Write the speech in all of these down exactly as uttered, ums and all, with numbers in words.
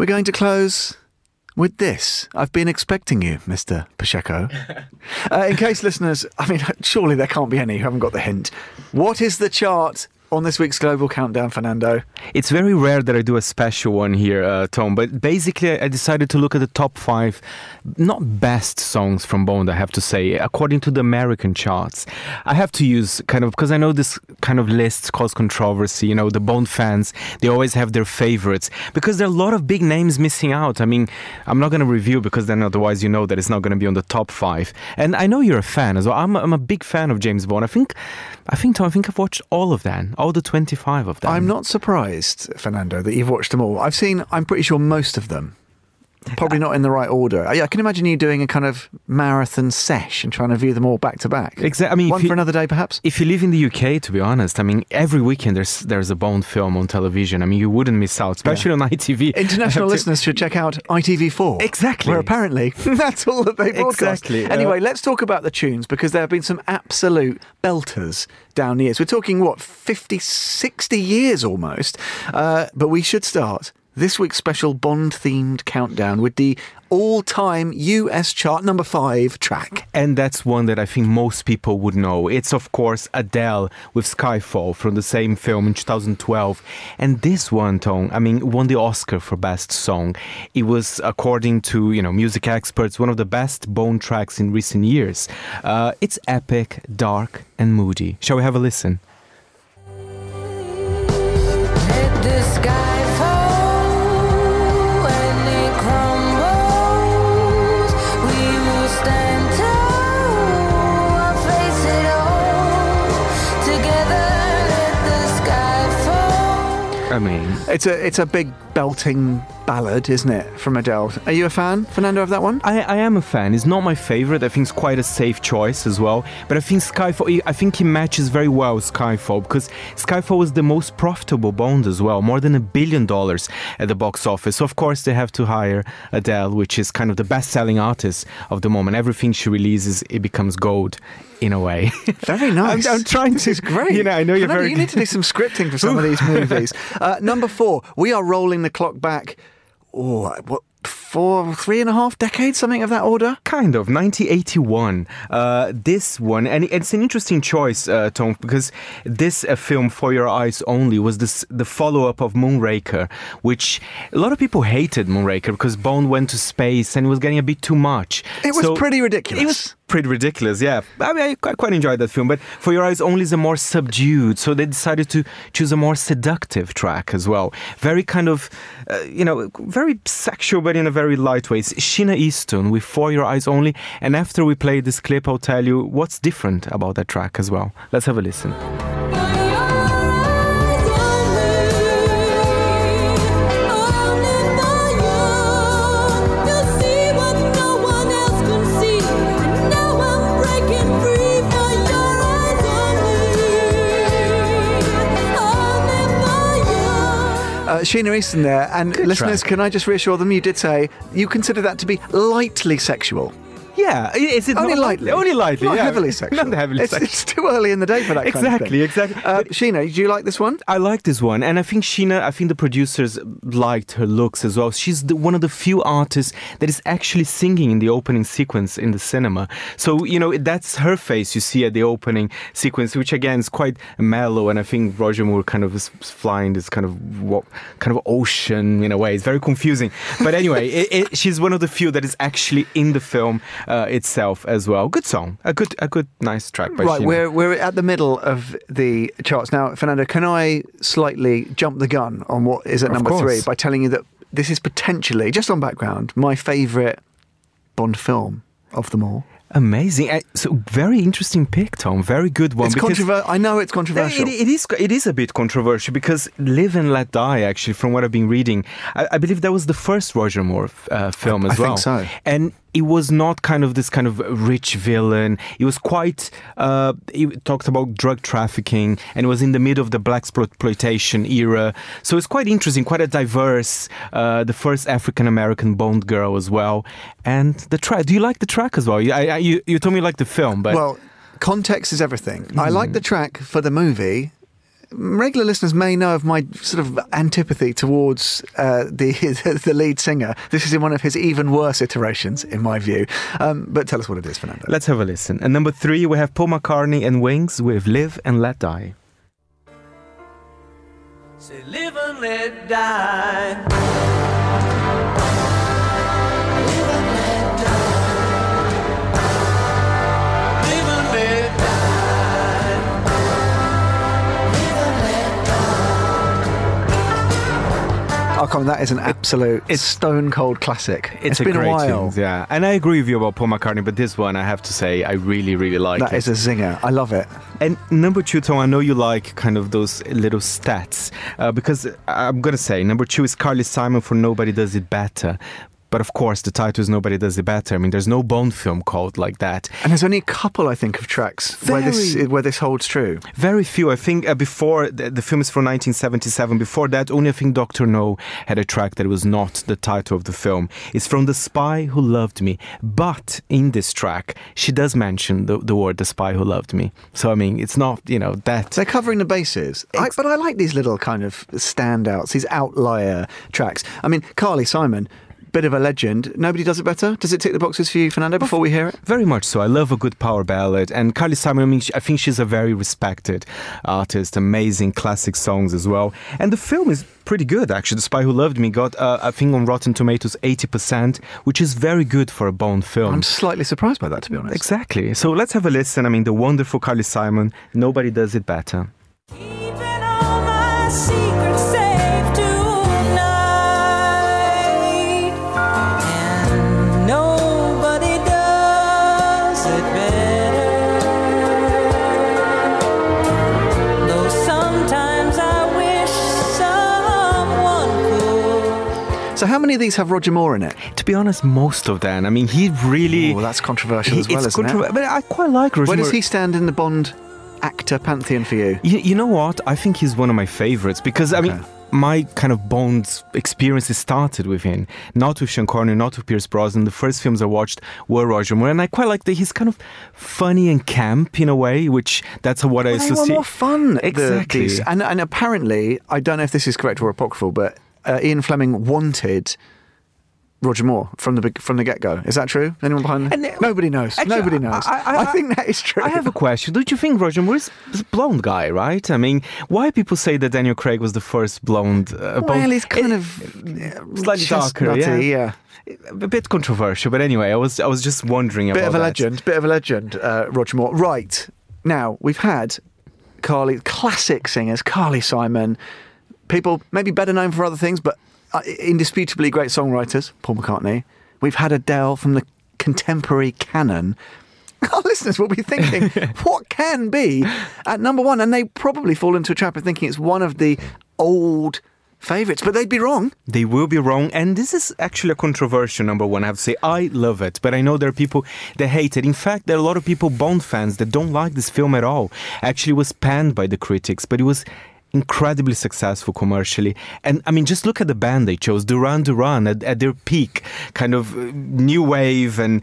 We're going to close with this. I've been expecting you, Mister Pacheco. Uh, in case listeners, I mean, surely there can't be any who haven't got the hint. What is the chart on this week's Global Countdown, Fernando? It's very rare that I do a special one here, uh, Tom, but basically I decided to look at the top five, not best songs from Bond, I have to say, according to the American charts. I have to use kind of, because I know this kind of lists cause controversy, you know, the Bond fans, they always have their favorites, because there are a lot of big names missing out. I mean, I'm not going to review, because then otherwise you know that it's not going to be on the top five. And I know you're a fan as well. I'm, I'm a big fan of James Bond. I think, I think, Tom, I think I've watched all of them. All the twenty-five of them. I'm not surprised, Fernando, that you've watched them all. I've seen, I'm pretty sure, most of them. Probably not in the right order. I, I can imagine you doing a kind of marathon sesh and trying to view them all back to back. Exactly. I mean, one you, for another day, perhaps. If you live in the U K, to be honest, I mean, every weekend there's there's a Bond film on television. I mean, you wouldn't miss out, especially yeah. on I T V. International listeners to... should check out I T V four. Exactly. Where apparently that's all that they broadcast. Exactly. Anyway, uh, let's talk about the tunes, because there have been some absolute belters down the years. We're talking, what, fifty, sixty years almost. Uh, but we should start this week's special Bond-themed countdown with the all-time U S chart number five track. And that's one that I think most people would know. It's, of course, Adele with Skyfall from the same film in two thousand twelve. And this one, Tom, I mean, won the Oscar for Best Song. It was, according to, you know, music experts, one of the best Bond tracks in recent years. Uh, it's epic, dark, and moody. Shall we have a listen? Hit the sky. I mean, it's a it's a big belting ballad, isn't it, from Adele? Are you a fan, Fernando, of that one? I, I am a fan. It's not my favorite. I think it's quite a safe choice as well. But I think Skyfall, I think he matches very well Skyfall, because Skyfall was the most profitable Bond as well, more than a billion dollars at the box office. So of course they have to hire Adele, which is kind of the best-selling artist of the moment. Everything she releases, it becomes gold. In a way. Very nice. I'm, I'm trying to... This is great. You know, I know you're Fernando, very... You need to do some scripting for some of these movies. Uh, number four, we are rolling the clock back, oh, what, four, three and a half decades, something of that order? Kind of, nineteen eighty-one. Uh, this one, and it's an interesting choice, uh, Tom, because this uh, film, For Your Eyes Only, was this, the follow-up of Moonraker, which a lot of people hated Moonraker because Bond went to space and it was getting a bit too much. It was so, pretty ridiculous. It was pretty ridiculous, yeah. I mean, I quite, quite enjoyed that film, but For Your Eyes Only is a more subdued, so they decided to choose a more seductive track as well. Very kind of, uh, you know, very sexual, but in a very light way. It's Sheena Easton with For Your Eyes Only, and after we play this clip, I'll tell you what's different about that track as well. Let's have a listen. Uh, Sheena Easton there, and good listeners, track. Can I just reassure them? You did say you consider that to be lightly sexual. Yeah, is it only not lightly? Only lightly, not yeah. heavily sexual. Not heavily it's, sexual. It's too early in the day for that exactly, kind of thing. Exactly, exactly. Uh, Sheena, do you like this one? I like this one, and I think Sheena, I think the producers liked her looks as well. She's the, one of the few artists that is actually singing in the opening sequence in the cinema. So, you know, that's her face you see at the opening sequence, which again is quite mellow, and I think Roger Moore kind of is flying this kind of what, kind of ocean in a way. It's very confusing. But anyway, it, it, she's one of the few that is actually in the film Uh, itself as well. Good song. A good, a good, nice track by Right, Sheena. we're we're at the middle of the charts now. Fernando, can I slightly jump the gun on what is at of number course. three by telling you that this is potentially, just on background, my favourite Bond film of them all. Amazing. Uh, so very interesting pick, Tom. Very good one. It's controversial. I know it's controversial. It, it, is, it is a bit controversial because Live and Let Die, actually, from what I've been reading, I, I believe that was the first Roger Moore uh, film I, as I well. I think so. And it was not kind of this kind of rich villain. It was quite, uh, it talked about drug trafficking, and it was in the middle of the blaxploitation era. So it's quite interesting, quite a diverse, uh, the first African-American Bond girl as well. And the track, do you like the track as well? I, I, you, you told me you like the film, but... Well, context is everything. Mm. I like the track for the movie, regular listeners may know of my sort of antipathy towards uh, the the lead singer. This is in one of his even worse iterations, in my view. Um, but tell us what it is, Fernando. Let's have a listen. And number three, we have Paul McCartney and Wings with Live and Let Die. Say live and let die. Oh, come on, that is an absolute it, stone-cold classic. It's, it's been a, a while. Tune, yeah, and I agree with you about Paul McCartney, but this one, I have to say, I really, really like that it. That is a zinger. I love it. And number two, Tom, I know you like kind of those little stats, uh, because I'm going to say number two is Carly Simon for Nobody Does It Better. But of course, the title is Nobody Does It Better. I mean, there's no Bond film called like that. And there's only a couple, I think, of tracks very, where this where this holds true. Very few. I think uh, before, the, the film is from nineteen seventy-seven. Before that, only I think Doctor No had a track that was not the title of the film. It's from The Spy Who Loved Me. But in this track, she does mention the, the word The Spy Who Loved Me. So, I mean, it's not, you know, that... They're covering the bases. I, but I like these little kind of standouts, these outlier tracks. I mean, Carly Simon... bit of a legend. Nobody Does It Better. Does it tick the boxes for you, Fernando, before we hear it? Very much so. I love a good power ballad. And Carly Simon, I mean, I think she's a very respected artist. Amazing classic songs as well. And the film is pretty good, actually. The Spy Who Loved Me got, uh, I think, on Rotten Tomatoes, eighty percent, which is very good for a Bond film. I'm slightly surprised by that, to be honest. Exactly. So let's have a listen. I mean, the wonderful Carly Simon, Nobody Does It Better. Keeping all my secrets safe to So how many of these have Roger Moore in it? To be honest, most of them. I mean, he really... Oh, that's controversial he, as well, isn't contra- it? But I quite like Roger Moore. Where does he stand in the Bond actor pantheon for you? You, you know what? I think he's one of my favourites because, okay. I mean... my kind of Bond experiences started with him, not with Sean Connery, not with Pierce Brosnan. The first films I watched were Roger Moore, and I quite like that he's kind of funny and camp in a way, which that's what I associate. They were more fun. Exactly. The, the, and, and apparently, I don't know if this is correct or apocryphal, but uh, Ian Fleming wanted... Roger Moore from the from the get go. Is that true? Anyone behind me? Nobody knows. Actually, Nobody knows. I, I, I, I think that is true. I have a question. Don't you think Roger Moore is a blonde guy, right? I mean, why people say that Daniel Craig was the first blonde? Uh, well, blonde, he's kind it, of yeah, slightly darker, yeah. yeah. A bit controversial, but anyway, I was I was just wondering bit about of a that. legend, bit of a legend, uh, Roger Moore. Right now, we've had Carly, classic singers, Carly Simon, people maybe better known for other things, but. Uh, indisputably great songwriters, Paul McCartney. We've had Adele from the contemporary canon. Our listeners will be thinking, what can be at number one? And they probably fall into a trap of thinking it's one of the old favourites, but they'd be wrong. They will be wrong, and this is actually a controversial number one. I have to say, I love it, but I know there are people that hate it. In fact, there are a lot of people, Bond fans, that don't like this film at all. Actually, it was panned by the critics, but it was... incredibly successful commercially. And I mean, just look at the band they chose, Duran Duran at, at their peak, kind of new wave. And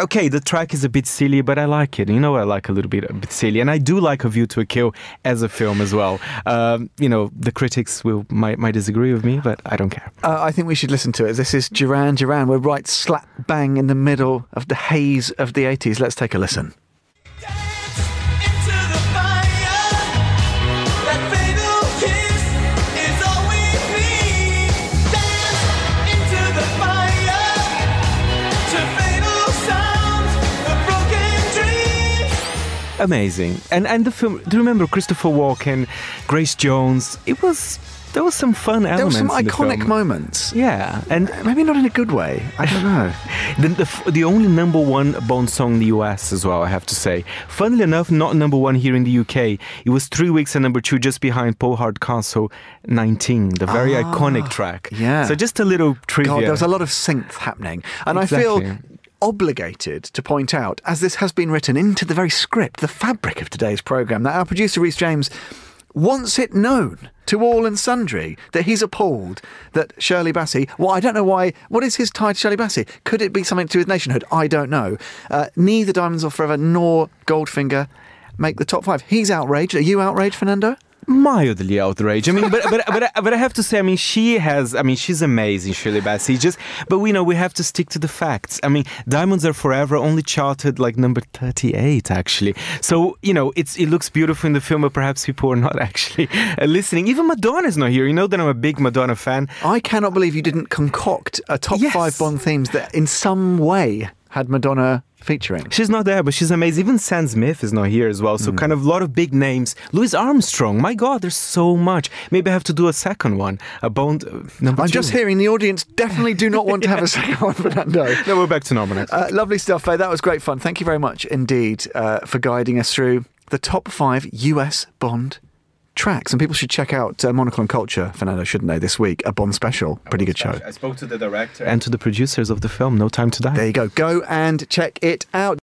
okay, the track is a bit silly, but I like it. You know, I like a little bit, a bit silly. And I do like A View to a Kill as a film as well. Um, you know, the critics will might, might disagree with me, but I don't care. Uh, I think we should listen to it. This is Duran Duran. We're right slap bang in the middle of the haze of the eighties. Let's take a listen. Amazing. And and the film, do you remember Christopher Walken, Grace Jones? It was... There was some fun elements. There were some iconic moments. Yeah. And maybe not in a good way. I don't know. the, the the only number one Bond song in the U S as well, I have to say. Funnily enough, not number one here in the U K. It was three weeks at number two, just behind Paul Hardcastle, nineteen, the very ah, iconic track. Yeah. So just a little trivia. God, there was a lot of synth happening. And exactly. I feel... obligated to point out, as this has been written into the very script, the fabric of today's programme, that our producer Rhys James wants it known to all and sundry that he's appalled that Shirley Bassey, well, I don't know why, what is his tie to Shirley Bassey? Could it be something to do with nationhood? I don't know. Uh, neither Diamonds Are Forever nor Goldfinger make the top five. He's outraged. Are you outraged, Fernando? mildly outraged. I mean, but but but but I have to say, I mean, she has. I mean, she's amazing, Shirley Bassey. Just, but we know we have to stick to the facts. I mean, Diamonds Are Forever only charted like number thirty-eight, actually. So you know, it's it looks beautiful in the film, but perhaps people are not actually uh, listening. Even Madonna's not here. You know that I'm a big Madonna fan. I cannot believe you didn't concoct a top yes. five Bond themes that in some way had Madonna featuring. She's not there, but she's amazing. Even Sam Smith is not here as well. So mm. kind of a lot of big names. Louis Armstrong. My God, there's so much. Maybe I have to do a second one. A Bond uh, number I'm two. Just hearing the audience definitely do not want to have a second one, Fernando. No, we're back to nominates. Uh, lovely stuff, Faye. That was great fun. Thank you very much indeed uh, for guiding us through the top five U S Bond tracks. And people should check out uh, Monocle on Culture, Fernando, shouldn't they, this week, a Bond special. Pretty good show. I spoke to the director and to the producers of the film, No Time to Die. There you go. Go and check it out.